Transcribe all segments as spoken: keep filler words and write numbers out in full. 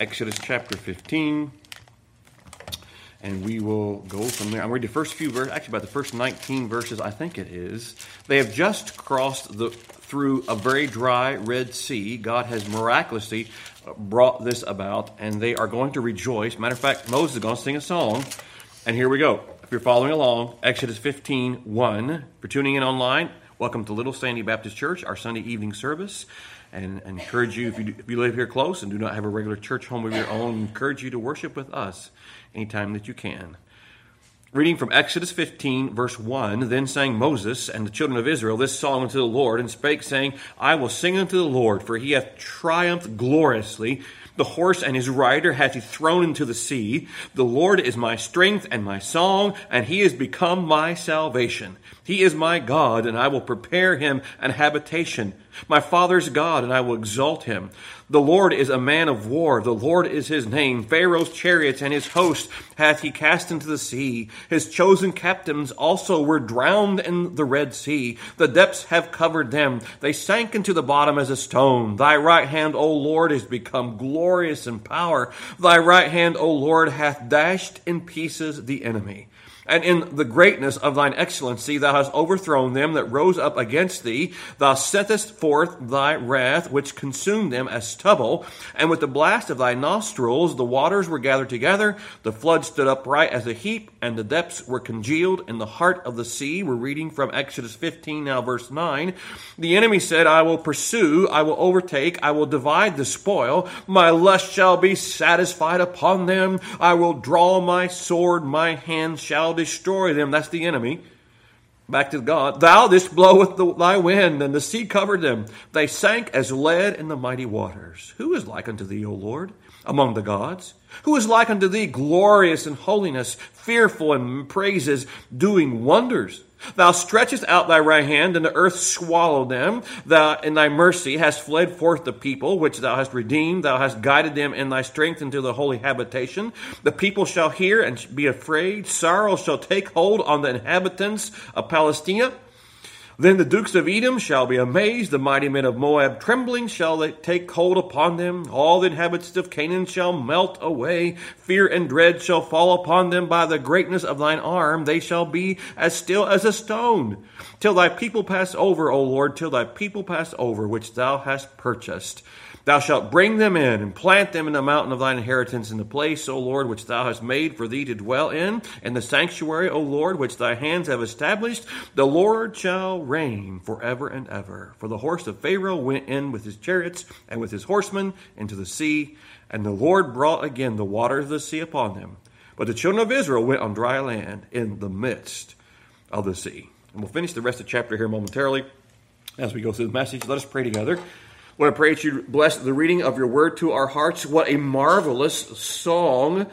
Exodus chapter fifteen, and we will go from there. I'm reading the first few verses, actually about the first nineteen verses, I think it is. They have just crossed the through a very dry Red Sea. God has miraculously brought this about, and they are going to rejoice. Matter of fact, Moses is going to sing a song, and here we go. If you're following along, Exodus fifteen one. If you're tuning in online, welcome to Little Sandy Baptist Church, our Sunday evening service. And I encourage you, if you, do, if you live here close and do not have a regular church home of your own, encourage you to worship with us anytime that you can. Reading from Exodus fifteen, verse one, Then sang Moses and the children of Israel this song unto the Lord, and spake, saying, I will sing unto the Lord, for he hath triumphed gloriously. The horse and his rider hath he thrown into the sea. The Lord is my strength and my song, and he is become my salvation. He is my God, and I will prepare him an habitation. My father's God, and I will exalt him. The Lord is a man of war. The Lord is his name. Pharaoh's chariots and his host hath he cast into the sea. His chosen captains also were drowned in the Red Sea. The depths have covered them. They sank into the bottom as a stone. Thy right hand, O Lord, is become glorious. Glorious in power, thy right hand, O Lord, hath dashed in pieces the enemy. And in the greatness of thine excellency, thou hast overthrown them that rose up against thee. Thou settest forth thy wrath, which consumed them as stubble. And with the blast of thy nostrils, the waters were gathered together. The flood stood upright as a heap, and the depths were congealed in the heart of the sea. We're reading from Exodus fifteen, now verse nine. The enemy said, I will pursue, I will overtake, I will divide the spoil. My lust shall be satisfied upon them. I will draw my sword, my hand shall destroy them. That's the enemy. Back to God. Thou didst blow with the, thy wind, and the sea covered them. They sank as lead in the mighty waters. Who is like unto thee, O Lord, among the gods? Who is like unto thee, glorious in holiness, fearful in praises, doing wonders? Thou stretchest out thy right hand, and the earth swallowed them. Thou in thy mercy hast fled forth the people, which thou hast redeemed. Thou hast guided them in thy strength into the holy habitation. The people shall hear and be afraid. Sorrow shall take hold on the inhabitants of Palestina. Then the dukes of Edom shall be amazed, the mighty men of Moab trembling shall they take hold upon them. All the inhabitants of Canaan shall melt away. Fear and dread shall fall upon them by the greatness of thine arm. They shall be as still as a stone. Till thy people pass over, O Lord, till thy people pass over, which thou hast purchased. Thou shalt bring them in and plant them in the mountain of thine inheritance, in the place, O Lord, which thou hast made for thee to dwell in, and the sanctuary, O Lord, which thy hands have established. The Lord shall reign forever and ever. For the horse of Pharaoh went in with his chariots and with his horsemen into the sea, and the Lord brought again the waters of the sea upon them. But the children of Israel went on dry land in the midst of the sea. And we'll finish the rest of the chapter here momentarily as we go through the message. Let us pray together. Lord, I pray that you bless the reading of your word to our hearts. What a marvelous song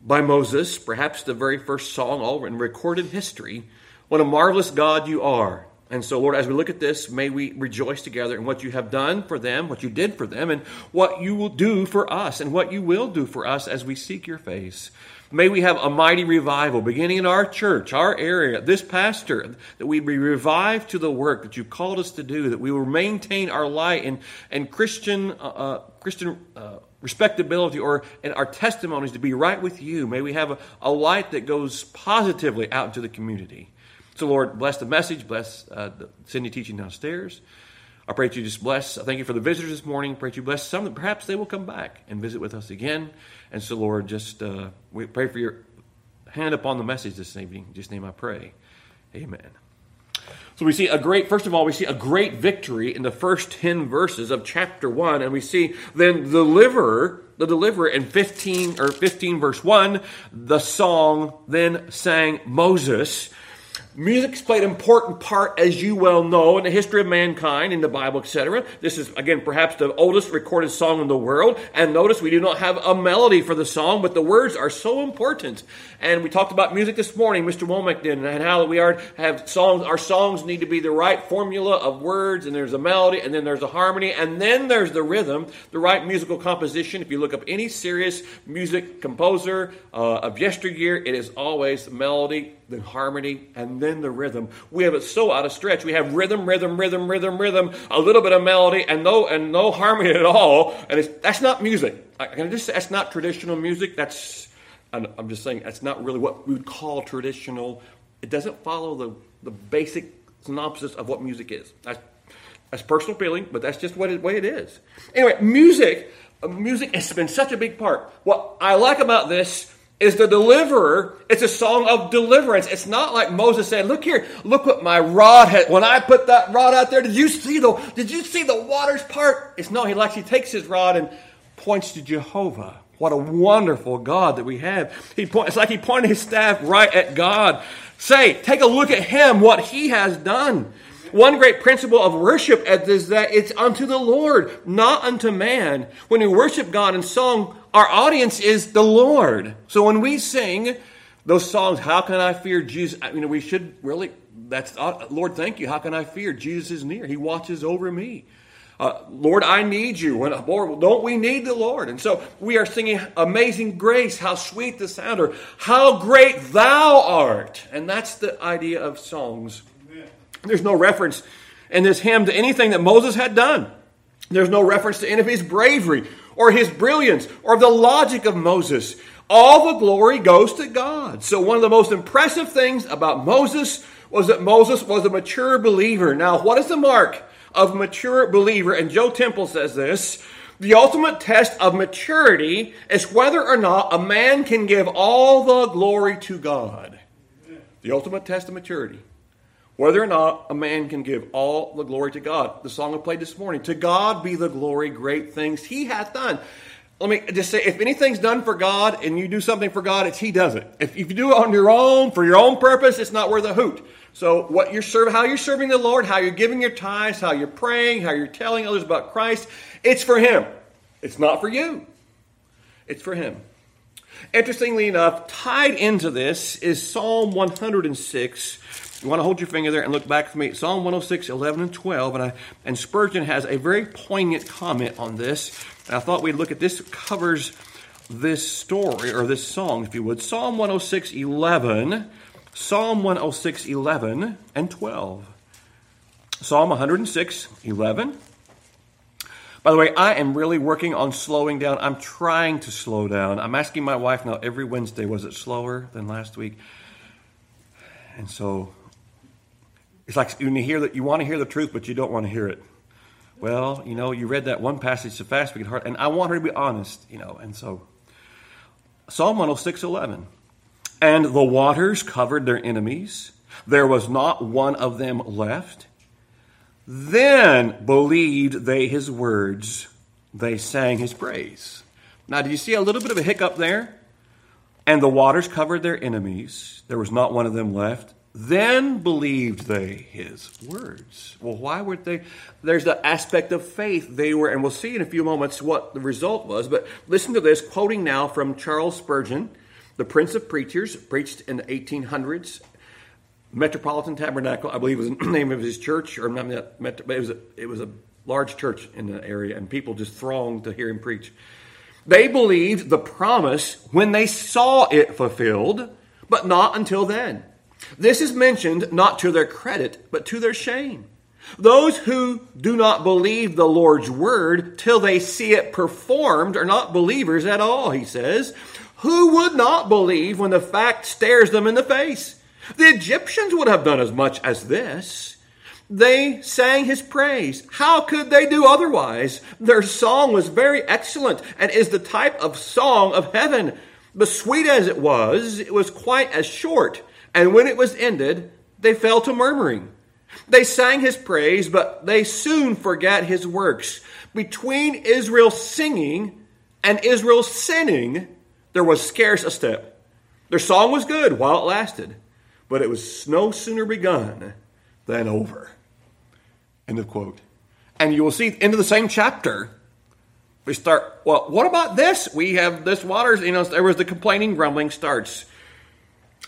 by Moses, perhaps the very first song all in recorded history. What a marvelous God you are. And so, Lord, as we look at this, may we rejoice together in what you have done for them, what you did for them, and what you will do for us, and what you will do for us as we seek your face. May we have a mighty revival beginning in our church, our area, this pastor, that we be revived to the work that you called us to do, that we will maintain our light and, and Christian uh, Christian uh, respectability or and our testimonies to be right with you. May we have a, a light that goes positively out into the community. So, Lord, bless the message, bless uh, the Cindy teaching downstairs. I pray that you just bless. I thank you for the visitors this morning. I pray that you bless some that perhaps they will come back and visit with us again. And so, Lord, just uh, we pray for your hand upon the message this evening. In Jesus' name I pray. Amen. So we see a great, first of all, we see a great victory in the first ten verses of chapter one. And we see then deliverer, the deliverer in fifteen, or fifteen verse one, the song then sang Moses. Music's played an important part, as you well know, in the history of mankind, in the Bible, et cetera. This is, again, perhaps the oldest recorded song in the world. And notice we do not have a melody for the song, but the words are so important. And we talked about music this morning, Mister Womack did, and how we are have songs. Our songs need to be the right formula of words, and there's a melody, and then there's a harmony, and then there's the rhythm, the right musical composition. If you look up any serious music composer uh, of yesteryear, it is always melody, then harmony, and and then the rhythm. We have it so out of stretch. We have rhythm, rhythm, rhythm, rhythm, rhythm, a little bit of melody, and no and no harmony at all. And it's, that's not music. I can just say that's not traditional music. That's I'm just saying that's not really what we would call traditional. It doesn't follow the, the basic synopsis of what music is. That's, that's personal feeling, but that's just what it, way it is. Anyway, music, music has been such a big part. What I like about this is the deliverer. It's a song of deliverance. It's not like Moses saying, look here, look what my rod had. When I put that rod out there, did you see the, did you see the waters part? It's no, he actually takes his rod and points to Jehovah. What a wonderful God that we have. He point, it's like he pointed his staff right at God. Say, take a look at him, what he has done. One great principle of worship is that it's unto the Lord, not unto man. When we worship God in song, our audience is the Lord. So when we sing those songs, how can I fear Jesus? You know, we should really, that's, Lord, thank you. How can I fear? Jesus is near. He watches over me. Uh, Lord, I need you. When, Lord, don't we need the Lord? And so we are singing Amazing Grace, how sweet the sound, or how great thou art. And that's the idea of songs. There's no reference in this hymn to anything that Moses had done. There's no reference to any of his bravery or his brilliance or the logic of Moses. All the glory goes to God. So one of the most impressive things about Moses was that Moses was a mature believer. Now, what is the mark of a mature believer? And Joe Temple says this: the ultimate test of maturity is whether or not a man can give all the glory to God. The ultimate test of maturity. Whether or not a man can give all the glory to God. The song I played this morning, to God be the glory, great things he hath done. Let me just say, if anything's done for God and you do something for God, it's he does it. If, if you do it on your own, for your own purpose, it's not worth a hoot. So what you're serving, how you're serving the Lord, how you're giving your tithes, how you're praying, how you're telling others about Christ, it's for him. It's not for you. It's for him. Interestingly enough, tied into this is Psalm one hundred six. You want to hold your finger there and look back for me. Psalm one hundred six, eleven and twelve. And, I, and Spurgeon has a very poignant comment on this. And I thought we'd look at this. Covers this story, or this song, if you would. Psalm one hundred six, eleven. Psalm one hundred six, eleven and twelve. Psalm one hundred six, eleven. By the way, I am really working on slowing down. I'm trying to slow down. I'm asking my wife now every Wednesday, was it slower than last week? And so... it's like when you hear that you want to hear the truth, but you don't want to hear it. Well, you know, you read that one passage so fast we could hardly, and I want her to be honest, you know. And so, Psalm one hundred six, eleven, and the waters covered their enemies; there was not one of them left. Then believed they his words; they sang his praise. Now, do you see a little bit of a hiccup there? And the waters covered their enemies; there was not one of them left. Then believed they his words. Well, why would they? There's the aspect of faith they were, and we'll see in a few moments what the result was. But listen to this, quoting now from Charles Spurgeon, the Prince of Preachers, preached in the eighteen hundreds. Metropolitan Tabernacle, I believe, was the name of his church, or not, it was a, it was a large church in the area, and people just thronged to hear him preach. They believed the promise when they saw it fulfilled, but not until then. This is mentioned not to their credit, but to their shame. Those who do not believe the Lord's word till they see it performed are not believers at all, he says. Who would not believe when the fact stares them in the face? The Egyptians would have done as much as this. They sang his praise. How could they do otherwise? Their song was very excellent and is the type of song of heaven. But sweet as it was, it was quite as short. And when it was ended, they fell to murmuring. They sang his praise, but they soon forgot his works. Between Israel singing and Israel sinning, there was scarce a step. Their song was good while it lasted, but it was no sooner begun than over. End of quote. And you will see, into the same chapter, we start, well, what about this? We have this waters, you know, there was the complaining, grumbling starts.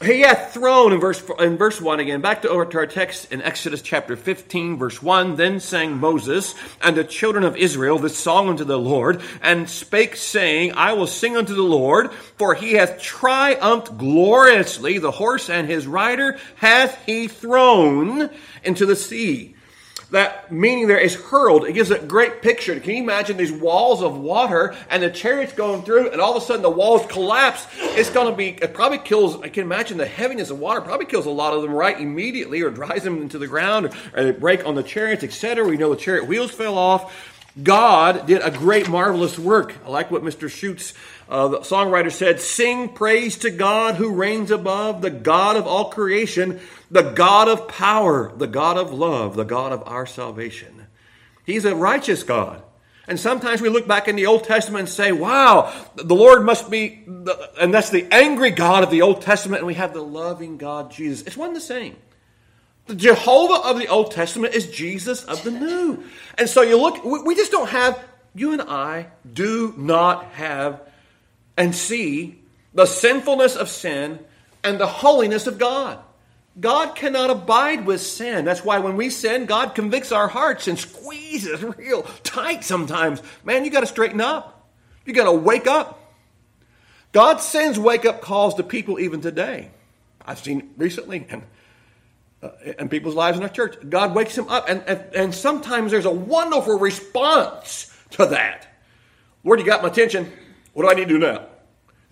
He hath thrown, in verse in verse one again, back to, over to our text in Exodus chapter fifteen, verse one. Then sang Moses and the children of Israel this song unto the Lord, and spake, saying, I will sing unto the Lord, for he hath triumphed gloriously. The horse and his rider hath he thrown into the sea. That meaning there is hurled. It gives a great picture. Can you imagine these walls of water and the chariots going through, and all of a sudden the walls collapse? It's going to be, it probably kills, I can imagine the heaviness of water probably kills a lot of them right immediately, or drives them into the ground, or, or they break on the chariots, et cetera. We know the chariot wheels fell off. God did a great, marvelous work. I like what Mister Schutz, uh, the songwriter, said. Sing praise to God who reigns above, the God of all creation, the God of power, the God of love, the God of our salvation. He's a righteous God. And sometimes we look back in the Old Testament and say, wow, the Lord must be, the, and that's the angry God of the Old Testament, and we have the loving God, Jesus. It's one and the same. The Jehovah of the Old Testament is Jesus of the New. And so you look, we just don't have, you and I do not have and see the sinfulness of sin and the holiness of God. God cannot abide with sin. That's why when we sin, God convicts our hearts and squeezes real tight sometimes. Man, you got to straighten up. You got to wake up. God sends wake-up calls to people even today. I've seen recently, and in people's lives in our church. God wakes them up, and, and, and sometimes there's a wonderful response to that. Lord, you got my attention. What do I need to do now?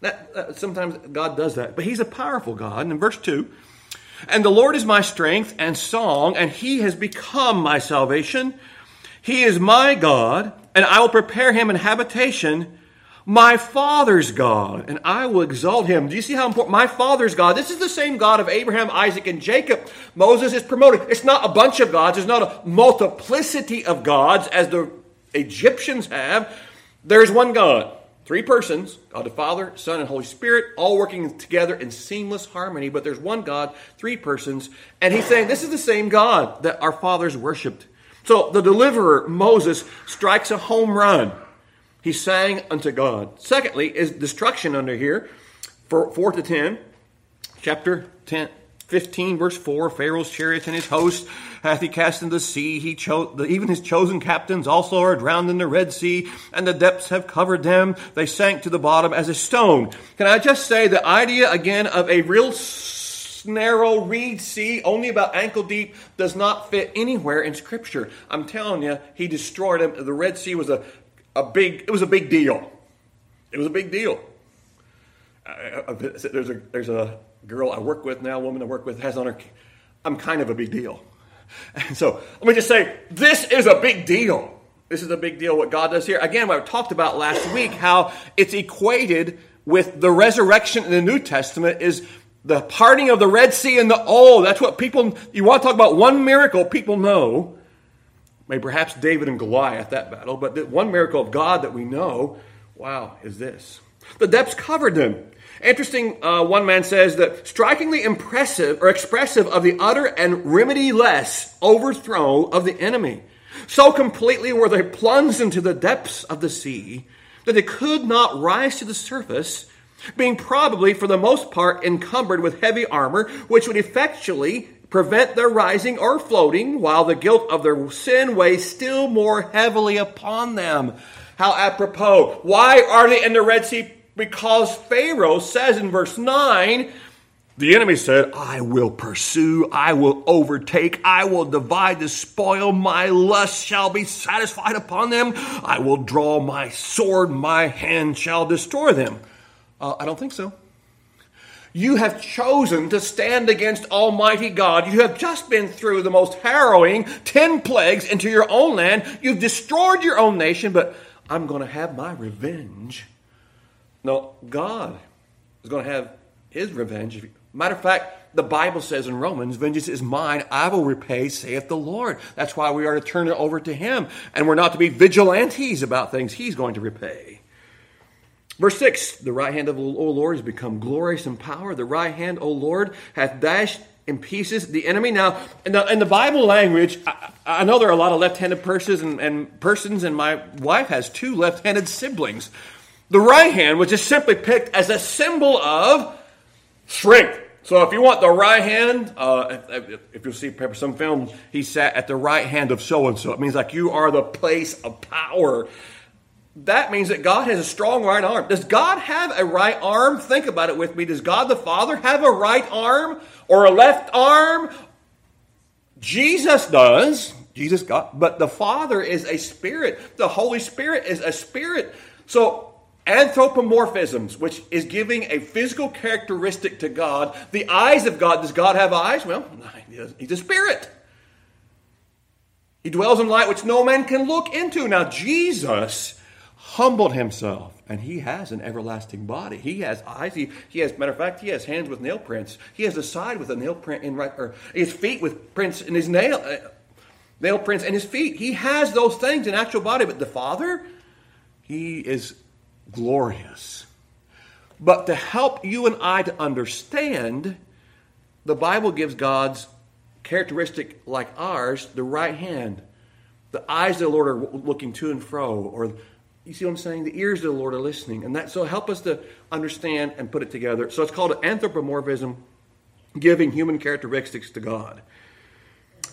That, that, sometimes God does that, but he's a powerful God. And in verse two, and the Lord is my strength and song, and he has become my salvation. He is my God, and I will prepare him an habitation, my Father's God, and I will exalt him. Do you see how important? My Father's God. This is the same God of Abraham, Isaac, and Jacob. Moses is promoted. It's not a bunch of gods. It's not a multiplicity of gods as the Egyptians have. There is one God, three persons, God the Father, Son, and Holy Spirit, all working together in seamless harmony. But there's one God, three persons. And he's saying this is the same God that our fathers worshipped. So the deliverer, Moses, strikes a home run. He sang unto God. Secondly, is destruction under here. For four to ten, chapter ten, fifteen, verse four. Pharaoh's chariots and his host hath he cast into the sea. He chose even his chosen captains also are drowned in the Red Sea, and the depths have covered them. They sank to the bottom as a stone. Can I just say the idea again of a real narrow reed sea, only about ankle deep, does not fit anywhere in Scripture. I'm telling you, he destroyed them. The Red Sea was a A big, it was a big deal. It was a big deal. I, I, there's a there's a girl I work with now, a woman I work with, has on her, I'm kind of a big deal. And so let me just say, this is a big deal. This is a big deal what God does here. Again, what I talked about last week, how it's equated with the resurrection in the New Testament is the parting of the Red Sea and the Old. That's what people, you want to talk about one miracle people know. Maybe perhaps David and Goliath, that battle, but the one miracle of God that we know, wow, is this. The depths covered them. Interesting, uh, one man says that strikingly impressive or expressive of the utter and remediless overthrow of the enemy. So completely were they plunged into the depths of the sea that they could not rise to the surface, being probably for the most part encumbered with heavy armor, which would effectually prevent their rising or floating, while the guilt of their sin weighs still more heavily upon them. How apropos. Why are they in the Red Sea? Because Pharaoh says in verse nine, the enemy said, I will pursue, I will overtake, I will divide the spoil, my lust shall be satisfied upon them, I will draw my sword, my hand shall destroy them. Uh, I don't think so. You have chosen to stand against Almighty God. You have just been through the most harrowing ten plagues into your own land. You've destroyed your own nation, but I'm going to have my revenge. No, God is going to have his revenge. Matter of fact, the Bible says in Romans, vengeance is mine, I will repay, saith the Lord. That's why we are to turn it over to him. And we're not to be vigilantes about things he's going to repay. Verse six, the right hand of O Lord has become glorious in power. The right hand, O Lord, hath dashed in pieces the enemy. Now, in the, in the Bible language, I, I know there are a lot of left-handed persons and, and persons, and my wife has two left-handed siblings. The right hand was just simply picked as a symbol of strength, So if you want the right hand, uh, if, if you see some films, he sat at the right hand of so-and-so. It means like you are the place of power. That means that God has a strong right arm. Does God have a right arm? Think about it with me. Does God the Father have a right arm or a left arm? Jesus does. Jesus God. But the Father is a spirit. The Holy Spirit is a spirit. So anthropomorphisms, which is giving a physical characteristic to God. The eyes of God. Does God have eyes? Well, he doesn't. He's a spirit. He dwells in light which no man can look into. Now, Jesus humbled himself, and he has an everlasting body. He has eyes. He, he has, matter of fact, he has hands with nail prints. He has a side with a nail print in right, or his feet with prints in his nail, uh, nail prints in his feet. He has those things in actual body, but the Father, he is glorious. But to help you and I to understand, the Bible gives God's characteristic like ours, the right hand. The eyes of the Lord are looking to and fro. Or you see what I'm saying? The ears of the Lord are listening. And that so help us to understand and put it together. So it's called anthropomorphism, giving human characteristics to God.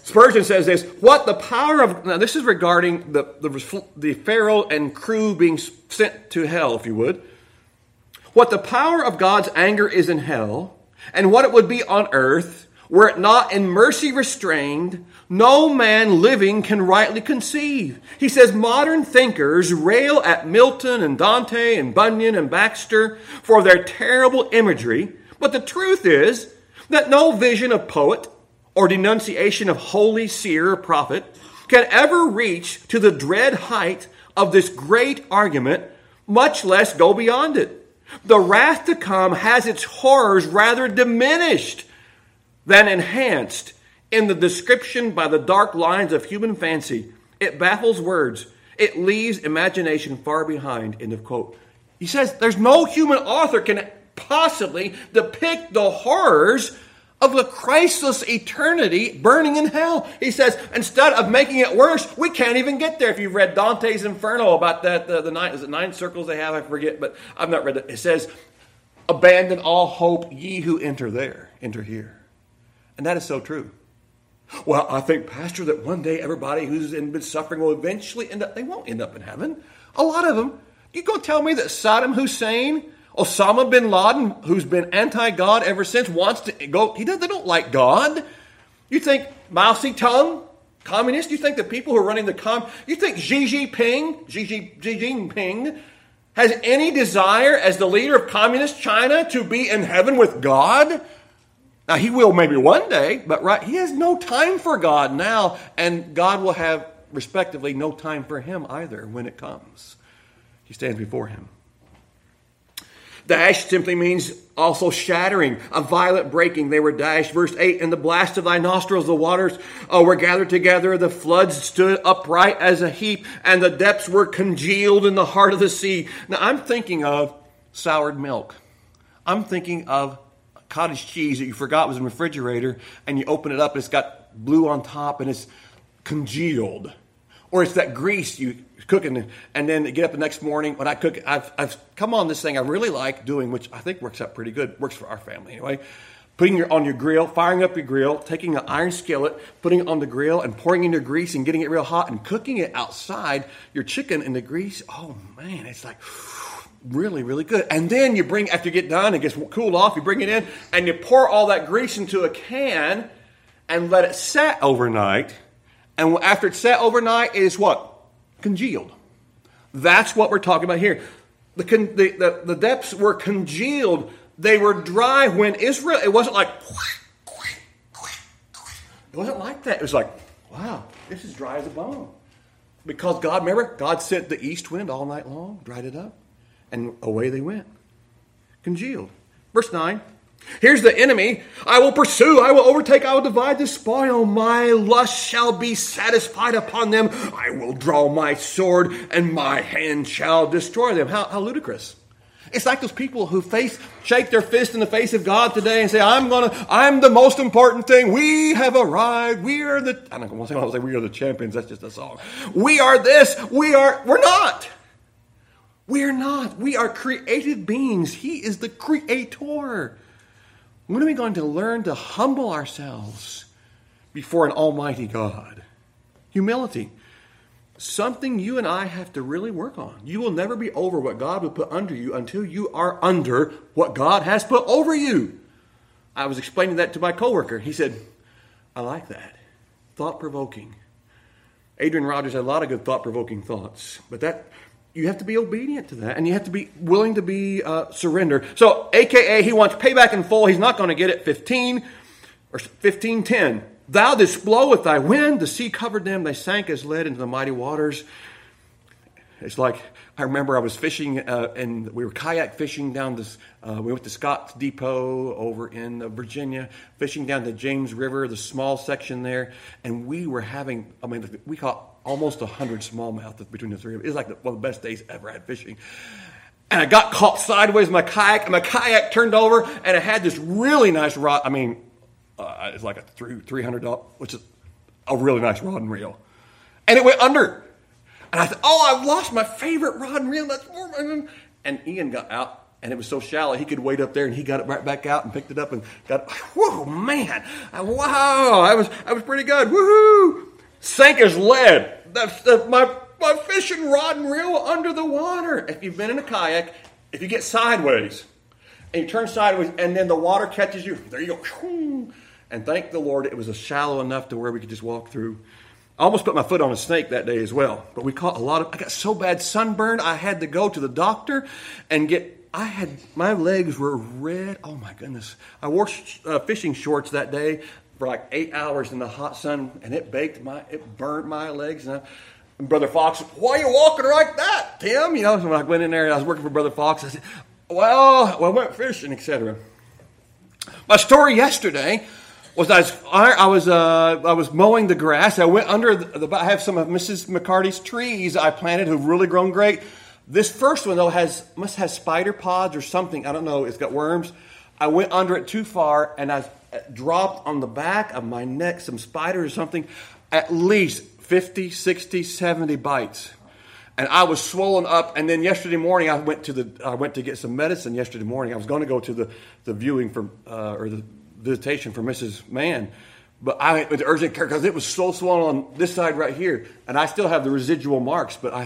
Spurgeon says this, what the power of... Now, this is regarding the, the, the Pharaoh and crew being sent to hell, if you would. What the power of God's anger is in hell, and what it would be on earth, were it not in mercy restrained, no man living can rightly conceive. He says modern thinkers rail at Milton and Dante and Bunyan and Baxter for their terrible imagery, but the truth is that no vision of poet or denunciation of holy seer or prophet can ever reach to the dread height of this great argument, much less go beyond it. The wrath to come has its horrors rather diminished than enhanced in the description by the dark lines of human fancy. It baffles words. It leaves imagination far behind. End of quote. He says there's no human author can possibly depict the horrors of a Christless eternity burning in hell. He says, instead of making it worse, we can't even get there. If you've read Dante's Inferno about that, the, the nine, is it nine circles they have? I forget, but I've not read it. It says, abandon all hope, ye who enter there, enter here. And that is so true. Well, I think, Pastor, that one day everybody who's been suffering will eventually end up, they won't end up in heaven. A lot of them. You go tell me that Saddam Hussein, Osama bin Laden, who's been anti-God ever since, wants to go. He does, they don't like God. You think Mao Zedong, communist? You think the people who are running the com? You think Xi Jinping, Xi, Xi, Xi Jinping, has any desire as the leader of communist China to be in heaven with God? Now he will maybe one day, but right, he has no time for God now, and God will have, respectively, no time for him either when it comes. He stands before him. Dashed simply means also shattering, a violent breaking. They were dashed. Verse eight, in the blast of thy nostrils the waters uh, were gathered together. The floods stood upright as a heap, and the depths were congealed in the heart of the sea. Now, I'm thinking of soured milk. I'm thinking of cottage cheese that you forgot was in the refrigerator, and you open it up, and it's got blue on top, and it's congealed. Or it's that grease you cooking, and then you get up the next morning. When I cook, I've, I've come on this thing I really like doing, which I think works out pretty good. Works for our family anyway. Putting your on your grill, firing up your grill, taking an iron skillet, putting it on the grill, and pouring in your grease and getting it real hot and cooking it outside. Your chicken in the grease, oh man, it's like really, really good. And then you bring, after you get done, it gets cooled off, you bring it in, and you pour all that grease into a can and let it set overnight. And after it's set overnight, it is what? Congealed. That's what we're talking about here. The, con- the, the, the depths were congealed. They were dry when Israel, it wasn't like, it wasn't like that. It was like, wow, this is dry as a bone. Because God, remember, God sent the east wind all night long, dried it up, and away they went. Congealed. Verse nine. Here's the enemy. I will pursue. I will overtake. I will divide the spoil. My lust shall be satisfied upon them. I will draw my sword, and my hand shall destroy them. How, how ludicrous. It's like those people who face, shake their fist in the face of God today and say, I'm gonna, I'm the most important thing. We have arrived. We are the, I don't want to say we are the champions. That's just a song. We are this. We are, we're not. We are not. We are created beings. He is the creator. When are we going to learn to humble ourselves before an almighty God? Humility. Something you and I have to really work on. You will never be over what God would put under you until you are under what God has put over you. I was explaining that to my coworker. He said, I like that. Thought-provoking. Adrian Rogers had a lot of good thought-provoking thoughts. But that you have to be obedient to that. And you have to be willing to be uh, surrender. So, A K A, he wants payback in full. He's not going to get it. fifteen, or fifteen ten. Thou didst blow with thy wind. The sea covered them. They sank as lead into the mighty waters. It's like, I remember I was fishing, uh, and we were kayak fishing down this, uh, we went to Scott's Depot over in uh, Virginia, fishing down the James River, the small section there, and we were having, I mean, we caught almost one hundred smallmouth between the three of us. It was like the, one of the best days I ever had fishing. And I got caught sideways in my kayak, and my kayak turned over, and it had this really nice rod. I mean, uh, it's like a three hundred dollars, which is a really nice rod and reel. And it went under. And I thought, oh, I've lost my favorite rod and reel. That's warm. And Ian got out, and it was so shallow, he could wade up there, and he got it right back out and picked it up and got, whoa, man. I, wow, I was I was pretty good. Woohoo. Sank as lead. That's, that's my, my fishing rod and reel under the water. If you've been in a kayak, if you get sideways, and you turn sideways, and then the water catches you, there you go. And thank the Lord it was a shallow enough to where we could just walk through. I almost put my foot on a snake that day as well. But we caught a lot of, I got so bad sunburned, I had to go to the doctor and get, I had, my legs were red. Oh my goodness. I wore sh- uh, fishing shorts that day for like eight hours in the hot sun. And it baked my, it burned my legs. And, I, and Brother Fox, why are you walking like that, Tim? You know, so when I went in there and I was working for Brother Fox, I said, well, well I went fishing, et cetera. My story yesterday was I was I was uh, I was mowing the grass. I went under the, the I have some of Missus McCarty's trees I planted who've really grown great. This first one though has must have spider pods or something. I don't know. It's got worms. I went under it too far and I dropped on the back of my neck some spider or something. At least fifty, sixty, seventy bites. And I was swollen up. And then yesterday morning, I went to the I went to get some medicine. Yesterday morning, I was going to go to the the viewing from uh, or the. visitation for Missus Mann, but I went with urgent care because it was so swollen on this side right here, and I still have the residual marks. But I,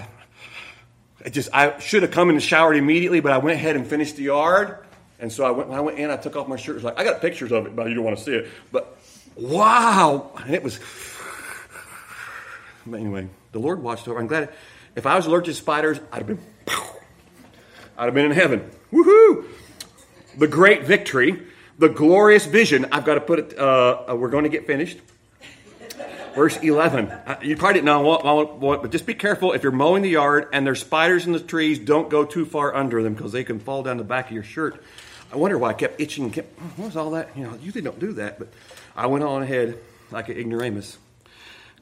it just I should have come in and showered immediately, but I went ahead and finished the yard, and so I went. When I went in, I took off my shirt. It was like I got pictures of it, but you don't want to see it. But wow, and it was. But anyway, the Lord watched over. I'm glad. If I was allergic to spiders, I'd have been, I'd have been in heaven. Woohoo! The great victory. The glorious vision, I've got to put it, uh, we're going to get finished. Verse eleven. I, you probably didn't know what, what, but just be careful if you're mowing the yard and there's spiders in the trees, don't go too far under them because they can fall down the back of your shirt. I wonder why I kept itching. Kept, what was all that? You know, usually don't do that, but I went on ahead like an ignoramus.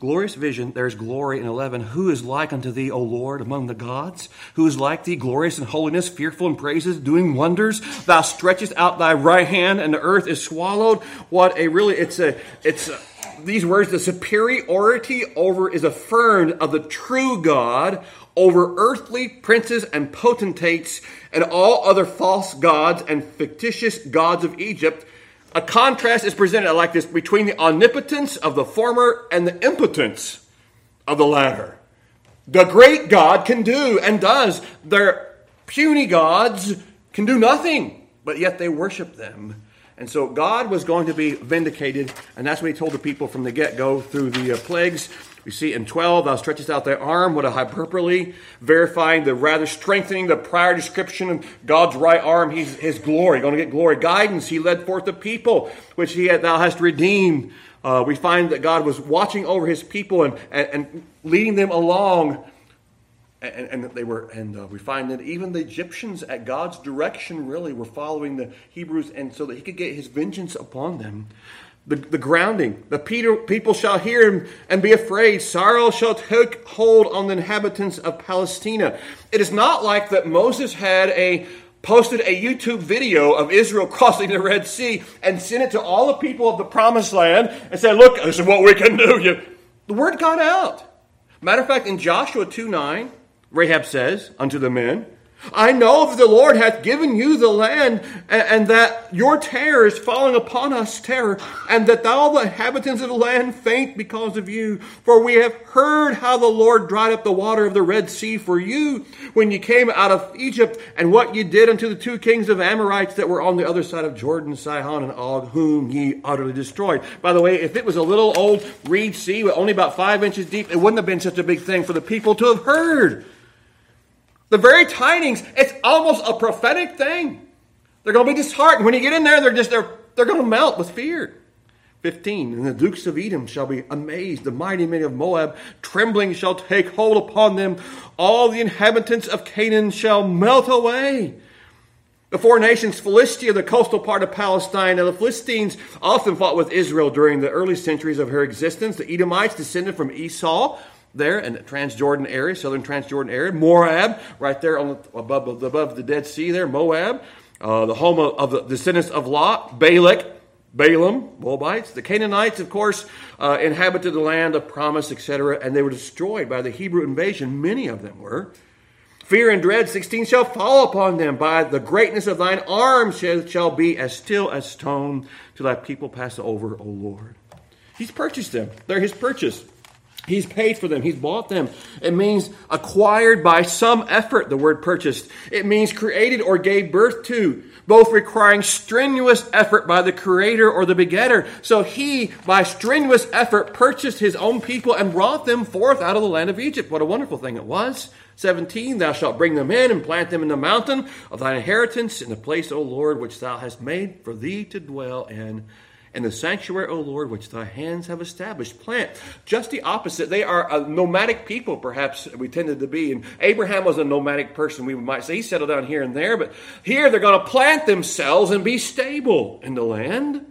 Glorious vision, there's glory in eleven. Who is like unto thee, O Lord, among the gods? Who is like thee, glorious in holiness, fearful in praises, doing wonders? Thou stretchest out thy right hand, and the earth is swallowed. What a really, it's a, it's a, these words, the superiority over is affirmed of the true God over earthly princes and potentates and all other false gods and fictitious gods of Egypt. A contrast is presented like this between the omnipotence of the former and the impotence of the latter. The great God can do and does. Their puny gods can do nothing, but yet they worship them. And so God was going to be vindicated, and that's what he told the people from the get-go through the uh, plagues. We see in twelve, thou stretchest out thy arm, what a hyperbole, verifying the rather strengthening the prior description of God's right arm, he's, his glory, going to get glory. Guidance, he led forth the people, which he thou hast redeemed. Uh, we find that God was watching over his people and, and, and leading them along. And, and they were, and uh, we find that even the Egyptians at God's direction really were following the Hebrews, and so that he could get his vengeance upon them. The, the grounding, the Peter, people shall hear him and be afraid. Sorrow shall take hold on the inhabitants of Palestina. It is not like that Moses had a posted a YouTube video of Israel crossing the Red Sea and sent it to all the people of the Promised Land and said, "Look, this is what we can do." You, the word got out. Matter of fact, in Joshua two nine. Rahab says unto the men, I know that the Lord hath given you the land, and, and that your terror is falling upon us terror, and that all the inhabitants of the land faint because of you. For we have heard how the Lord dried up the water of the Red Sea for you when you came out of Egypt, and what ye did unto the two kings of Amorites that were on the other side of Jordan, Sihon and Og, whom ye utterly destroyed. By the way, if it was a little old reed sea, only about five inches deep, it wouldn't have been such a big thing for the people to have heard. The very tidings, it's almost a prophetic thing. They're going to be disheartened. When you get in there, they're just they're they're going to melt with fear. fifteen, and the dukes of Edom shall be amazed. The mighty men of Moab trembling shall take hold upon them. All the inhabitants of Canaan shall melt away. The four nations, Philistia, the coastal part of Palestine. Now the Philistines often fought with Israel during the early centuries of her existence. The Edomites descended from Esau. There in the Transjordan area, southern Transjordan area, Moab, right there on the, above, above the Dead Sea there, Moab, uh, the home of, of the descendants of Lot, Balak, Balaam, Moabites. The Canaanites, of course, uh, inhabited the land of promise, et cetera, and they were destroyed by the Hebrew invasion. Many of them were. Fear and dread, sixteen, shall fall upon them. By the greatness of thine arms shall be as still as stone till thy people pass over, O Lord. He's purchased them. They're his purchase. He's paid for them. He's bought them. It means acquired by some effort, the word purchased. It means created or gave birth to, both requiring strenuous effort by the creator or the begetter. So he, by strenuous effort, purchased his own people and brought them forth out of the land of Egypt. What a wonderful thing it was. seventeen, thou shalt bring them in and plant them in the mountain of thine inheritance, in the place, O Lord, which thou hast made for thee to dwell in. And the sanctuary, O Lord, which thy hands have established. Plant. Just the opposite. They are a nomadic people, perhaps we tended to be. And Abraham was a nomadic person, we might say. He settled down here and there. But here they're going to plant themselves and be stable in the land.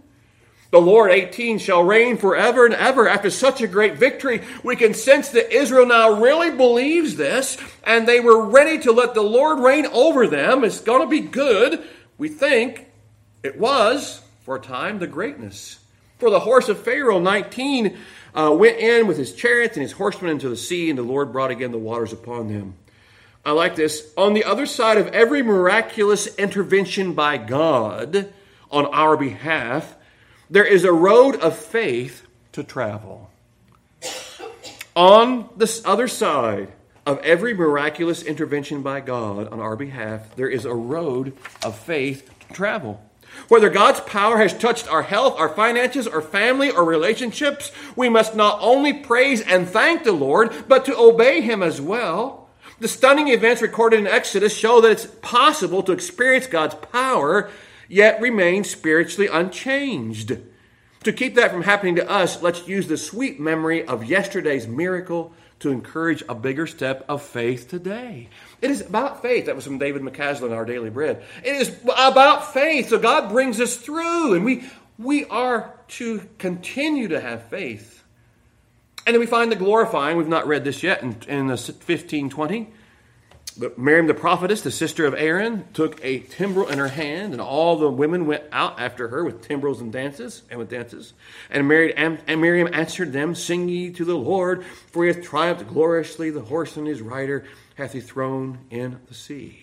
The Lord, eighteen, shall reign forever and ever. After such a great victory, we can sense that Israel now really believes this. And they were ready to let the Lord reign over them. It's going to be good. We think it was. For a time, the greatness. For the horse of Pharaoh, nineteen, uh, went in with his chariots and his horsemen into the sea, and the Lord brought again the waters upon them. I like this. On the other side of every miraculous intervention by God on our behalf, there is a road of faith to travel. On the other side of every miraculous intervention by God on our behalf, there is a road of faith to travel. Whether God's power has touched our health, our finances, our family, or relationships, we must not only praise and thank the Lord, but to obey Him as well. The stunning events recorded in Exodus show that it's possible to experience God's power, yet remain spiritually unchanged. To keep that from happening to us, let's use the sweet memory of yesterday's miracle to encourage a bigger step of faith today. It is about faith. That was from David McCaslin, Our Daily Bread. It is about faith. So God brings us through, and we we are to continue to have faith. And then we find the glorifying. We've not read this yet in, in fifteen twenty. But Miriam the prophetess, the sister of Aaron, took a timbrel in her hand, and all the women went out after her with timbrels and dances, and with dances. And Miriam answered them, Sing ye to the Lord, for he hath triumphed gloriously, the horse and his rider hath he thrown in the sea.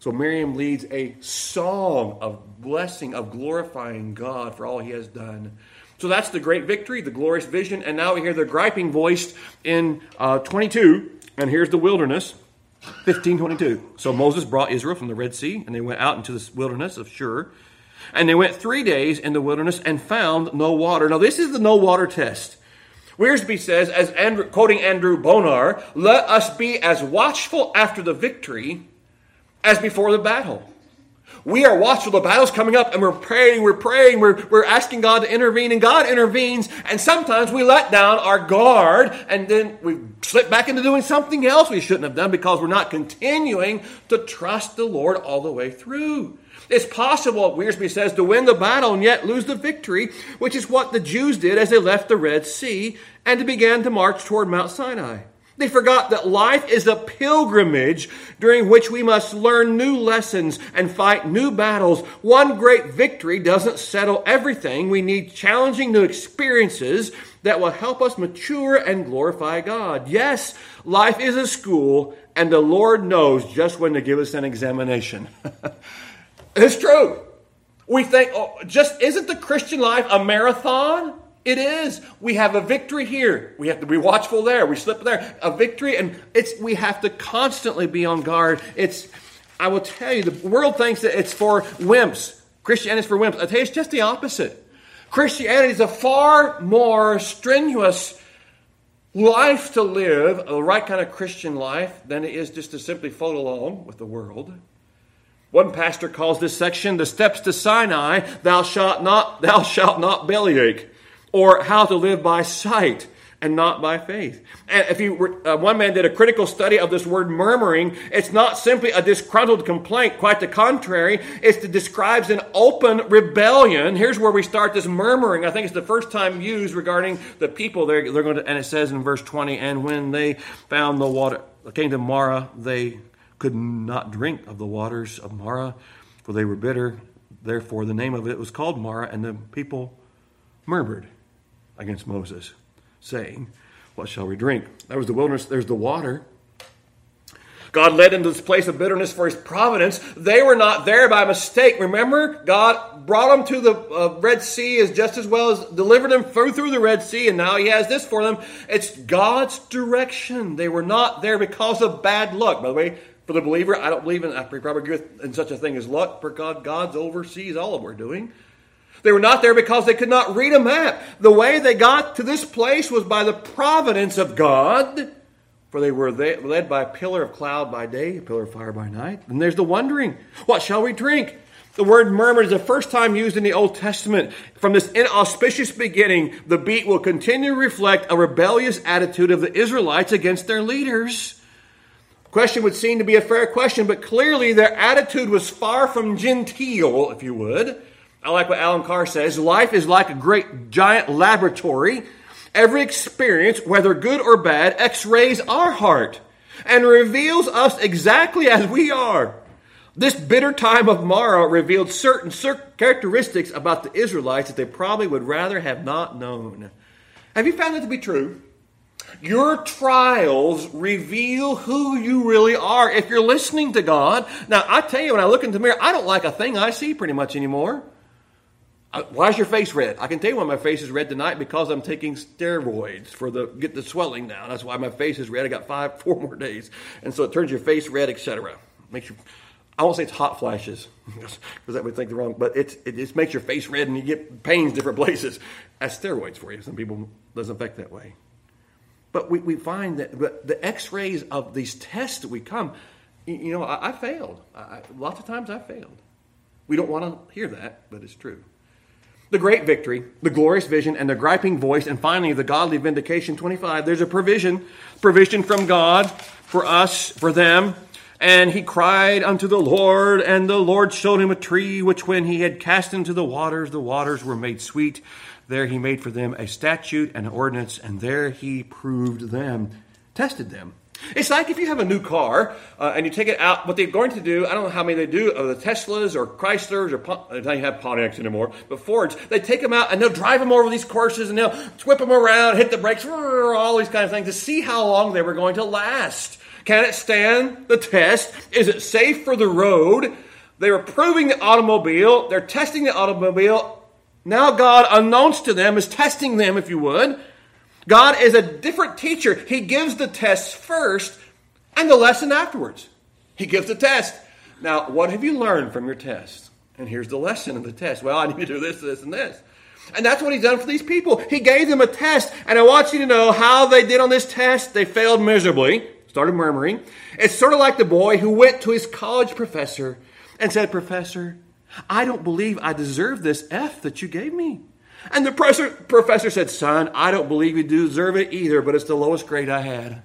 So Miriam leads a song of blessing, of glorifying God for all he has done. So that's the great victory, the glorious vision, and now we hear the griping voice in uh, twenty-two, and here's the wilderness. fifteen twenty-two. So Moses brought Israel from the Red Sea, and they went out into the wilderness of Shur. And they went three days in the wilderness and found no water. Now, this is the no water test. Wearsby says, as Andrew, quoting Andrew Bonar, let us be as watchful after the victory as before the battle. We are watchful. The battle's coming up, and we're praying, we're praying, we're, we're asking God to intervene, and God intervenes, and sometimes we let down our guard, and then we slip back into doing something else we shouldn't have done because we're not continuing to trust the Lord all the way through. It's possible, Wearsby says, to win the battle and yet lose the victory, which is what the Jews did as they left the Red Sea and began to march toward Mount Sinai. They forgot that life is a pilgrimage during which we must learn new lessons and fight new battles. One great victory doesn't settle everything. We need challenging new experiences that will help us mature and glorify God. Yes, life is a school And the Lord knows just when to give us an examination. It's true. We think, oh, just isn't the Christian life a marathon? It is. We have a victory here. We have to be watchful there. We slip there. A victory, and it's we have to constantly be on guard. It's, I will tell you, the world thinks that it's for wimps. Christianity is for wimps. I tell you, it's just the opposite. Christianity is a far more strenuous life to live, the right kind of Christian life, than it is just to simply follow along with the world. One pastor calls this section, "The Steps to Sinai," thou shalt not, thou shalt not bellyache, or how to live by sight and not by faith. And if you were, uh, one man did a critical study of this word murmuring. It's not simply a disgruntled complaint. Quite the contrary. It's, it describes an open rebellion. Here's where we start this murmuring. I think it's the first time used regarding the people. They're, they're going to, and it says in verse twenty, and when they found the water, came to Marah, they could not drink of the waters of Marah, for they were bitter. Therefore, the name of it was called Marah, and the people murmured against Moses, saying, what shall we drink? That was the wilderness. There's the water. God led them to this place of bitterness for his providence. They were not there by mistake. Remember, God brought them to the uh, Red Sea as just as well as delivered them through, through the Red Sea, and now he has this for them. It's God's direction. They were not there because of bad luck. By the way, for the believer, I don't believe in, I probably agree with, in such a thing as luck. For God, God's oversees all of what we're doing. They were not there because they could not read a map. The way they got to this place was by the providence of God, for they were led by a pillar of cloud by day, a pillar of fire by night. And there's the wondering, what shall we drink? The word murmur is the first time used in the Old Testament. From this inauspicious beginning, the beat will continue to reflect a rebellious attitude of the Israelites against their leaders. The question would seem to be a fair question, but clearly their attitude was far from genteel, if you would. I like what Alan Carr says, life is like a great giant laboratory. Every experience, whether good or bad, x-rays our heart and reveals us exactly as we are. This bitter time of Marah revealed certain characteristics about the Israelites that they probably would rather have not known. Have you found that to be true? Your trials reveal who you really are if you're listening to God. Now, I tell you, when I look in the mirror, I don't like a thing I see pretty much anymore. Why is your face red? I can tell you why my face is red tonight, because I'm taking steroids for the get the swelling down. That's why my face is red. I got five, four more days. And so it turns your face red, et cetera. Makes you, I won't say it's hot flashes, because that would think the wrong, but it's, it just makes your face red and you get pains different places. That's steroids for you. Some people, doesn't affect that way. But we, we find that the x-rays of these tests that we come, you know, I, I failed. I, lots of times I failed. We don't want to hear that, but it's true. The great victory, the glorious vision, and the griping voice, and finally the godly vindication, twenty-five. There's a provision, provision from God for us, for them. And he cried unto the Lord, and the Lord showed him a tree, which when he had cast into the waters, the waters were made sweet. There he made for them a statute and an ordinance, and there he proved them, tested them. It's like if you have a new car uh, and you take it out, what they're going to do, I don't know how many they do, uh, the Teslas or Chryslers, or they have Pontiacs anymore, but Fords, they take them out and they'll drive them over these courses and they'll whip them around, hit the brakes, all these kinds of things to see how long they were going to last. Can it stand the test? Is it safe for the road? They were proving the automobile. They're testing the automobile. Now God, unknowns to them, is testing them, if you would. God is a different teacher. He gives the test first and the lesson afterwards. He gives the test. Now, what have you learned from your test? And here's the lesson of the test. Well, I need to do this, this, and this. And that's what he's done for these people. He gave them a test. And I want you to know how they did on this test. They failed miserably, started murmuring. It's sort of like the boy who went to his college professor and said, "Professor, I don't believe I deserve this F that you gave me." And the professor, professor said, "Son, I don't believe you deserve it either, but it's the lowest grade I had."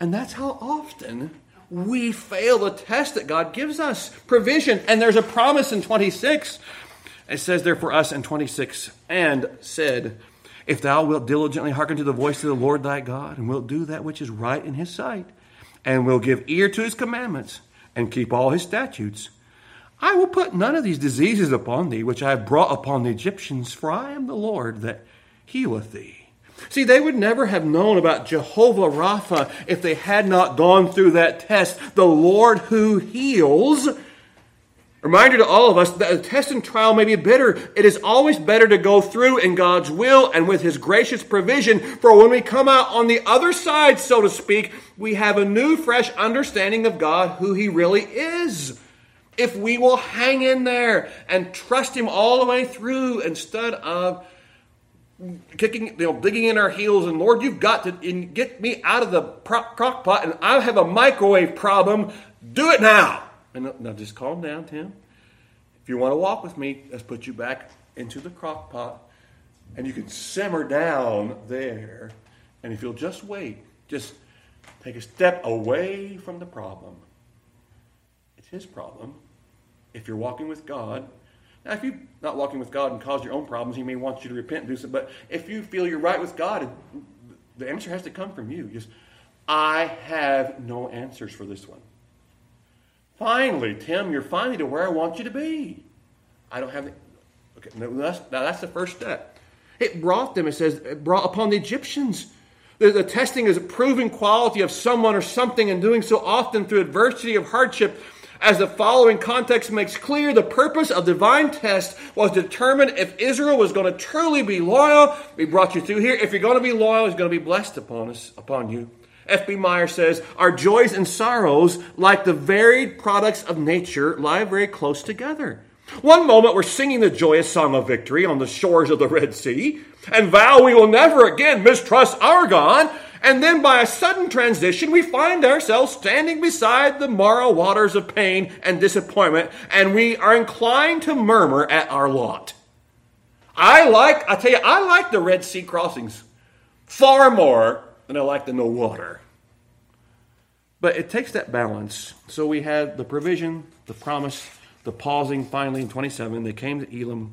And that's how often we fail the test that God gives us. Provision. And there's a promise in twenty-six. It says there for us in twenty-six, and said, "If thou wilt diligently hearken to the voice of the Lord thy God, and wilt do that which is right in his sight, and will give ear to his commandments, and keep all his statutes, I will put none of these diseases upon thee, which I have brought upon the Egyptians, for I am the Lord that healeth thee." See, they would never have known about Jehovah Rapha if they had not gone through that test, the Lord who heals. Reminder to all of us that a test and trial may be bitter. It is always better to go through in God's will and with his gracious provision, for when we come out on the other side, so to speak, we have a new, fresh understanding of God, who he really is. If we will hang in there and trust him all the way through instead of kicking, you know, digging in our heels and, Lord, you've got to get me out of the crock pot and I have a microwave problem. Do it now. And now just calm down, Tim. If you want to walk with me, let's put you back into the crock pot and you can simmer down there. And if you'll just wait, just take a step away from the problem. It's his problem. If you're walking with God, now if you're not walking with God and cause your own problems, he may want you to repent and do so. But if you feel you're right with God, the answer has to come from you. Just, I have no answers for this one. Finally, Tim, you're finally to where I want you to be. I don't have the, okay, no, that's, now that's the first step. It brought them, it says, it brought upon the Egyptians. The, the testing is a proven quality of someone or something, and doing so often through adversity of hardship. As the following context makes clear, the purpose of divine test was to determine if Israel was going to truly be loyal. We brought you through here. If you're going to be loyal, it's going to be blessed upon us, upon you. F B Meyer says, our joys and sorrows, like the varied products of nature, lie very close together. One moment we're singing the joyous song of victory on the shores of the Red Sea and vow we will never again mistrust our God. And then by a sudden transition, we find ourselves standing beside the Marah waters of pain and disappointment, and we are inclined to murmur at our lot. I like, I tell you, I like the Red Sea crossings far more than I like the no water. But it takes that balance. So we had the provision, the promise, the pausing. Finally, in twenty-seven, they came to Elim,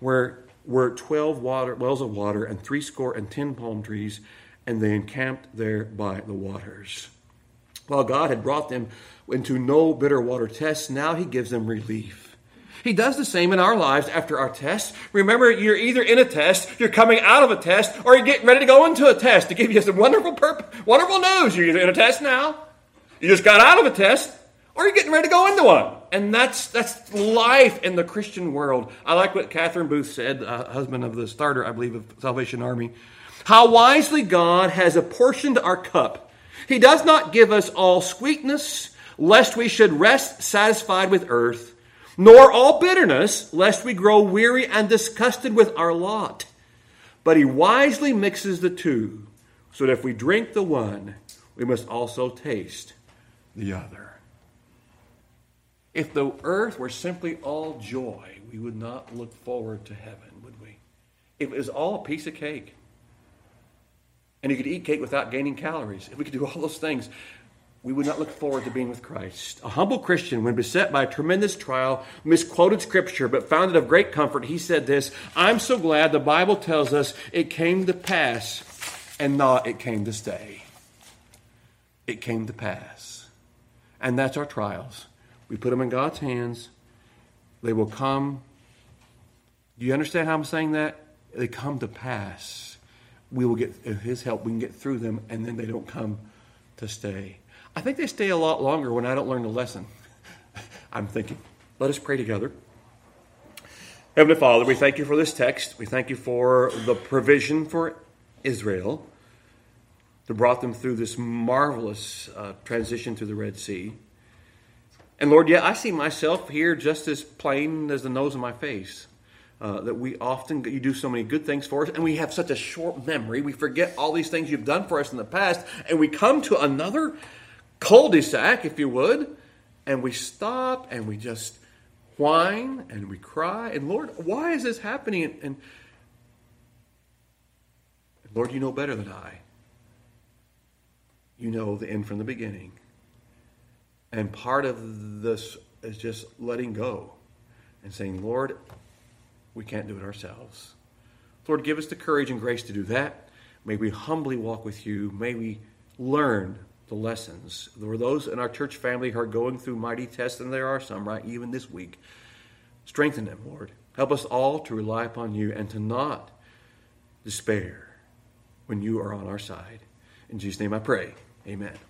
where were twelve water, wells of water and threescore and ten palm trees, and they encamped there by the waters. While God had brought them into no bitter water tests, now he gives them relief. He does the same in our lives after our tests. Remember, you're either in a test, you're coming out of a test, or you're getting ready to go into a test to give you some wonderful purpose, wonderful news. You're either in a test now, you just got out of a test, or you're getting ready to go into one. And that's that's life in the Christian world. I like what Catherine Booth said, uh, husband of the starter, I believe, of Salvation Army. How wisely God has apportioned our cup. He does not give us all sweetness, lest we should rest satisfied with earth, nor all bitterness, lest we grow weary and disgusted with our lot. But he wisely mixes the two, so that if we drink the one, we must also taste the other. If the earth were simply all joy, we would not look forward to heaven, would we? If it was all a piece of cake, and you could eat cake without gaining calories, if we could do all those things, we would not look forward to being with Christ. A humble Christian, when beset by a tremendous trial, misquoted Scripture, but found it of great comfort. He said this, I'm so glad the Bible tells us it came to pass, and not it came to stay. It came to pass. And that's our trials. We put them in God's hands. They will come. Do you understand how I'm saying that? They come to pass. We will get his help. We can get through them, and then they don't come to stay. I think they stay a lot longer when I don't learn the lesson. I'm thinking. Let us pray together. Heavenly Father, we thank you for this text. We thank you for the provision for Israel that brought them through this marvelous uh, transition through the Red Sea. And Lord, yeah, I see myself here just as plain as the nose of my face. Uh, that we often, you do so many good things for us, and we have such a short memory. We forget all these things you've done for us in the past, and we come to another cul-de-sac, if you would, and we stop, and we just whine, and we cry. And Lord, why is this happening? And, and Lord, you know better than I. You know the end from the beginning. And part of this is just letting go and saying, Lord, we can't do it ourselves. Lord, give us the courage and grace to do that. May we humbly walk with you. May we learn the lessons. There are those in our church family who are going through mighty tests, and there are some, right, even this week. Strengthen them, Lord. Help us all to rely upon you and to not despair, when you are on our side. In Jesus' name I pray. Amen.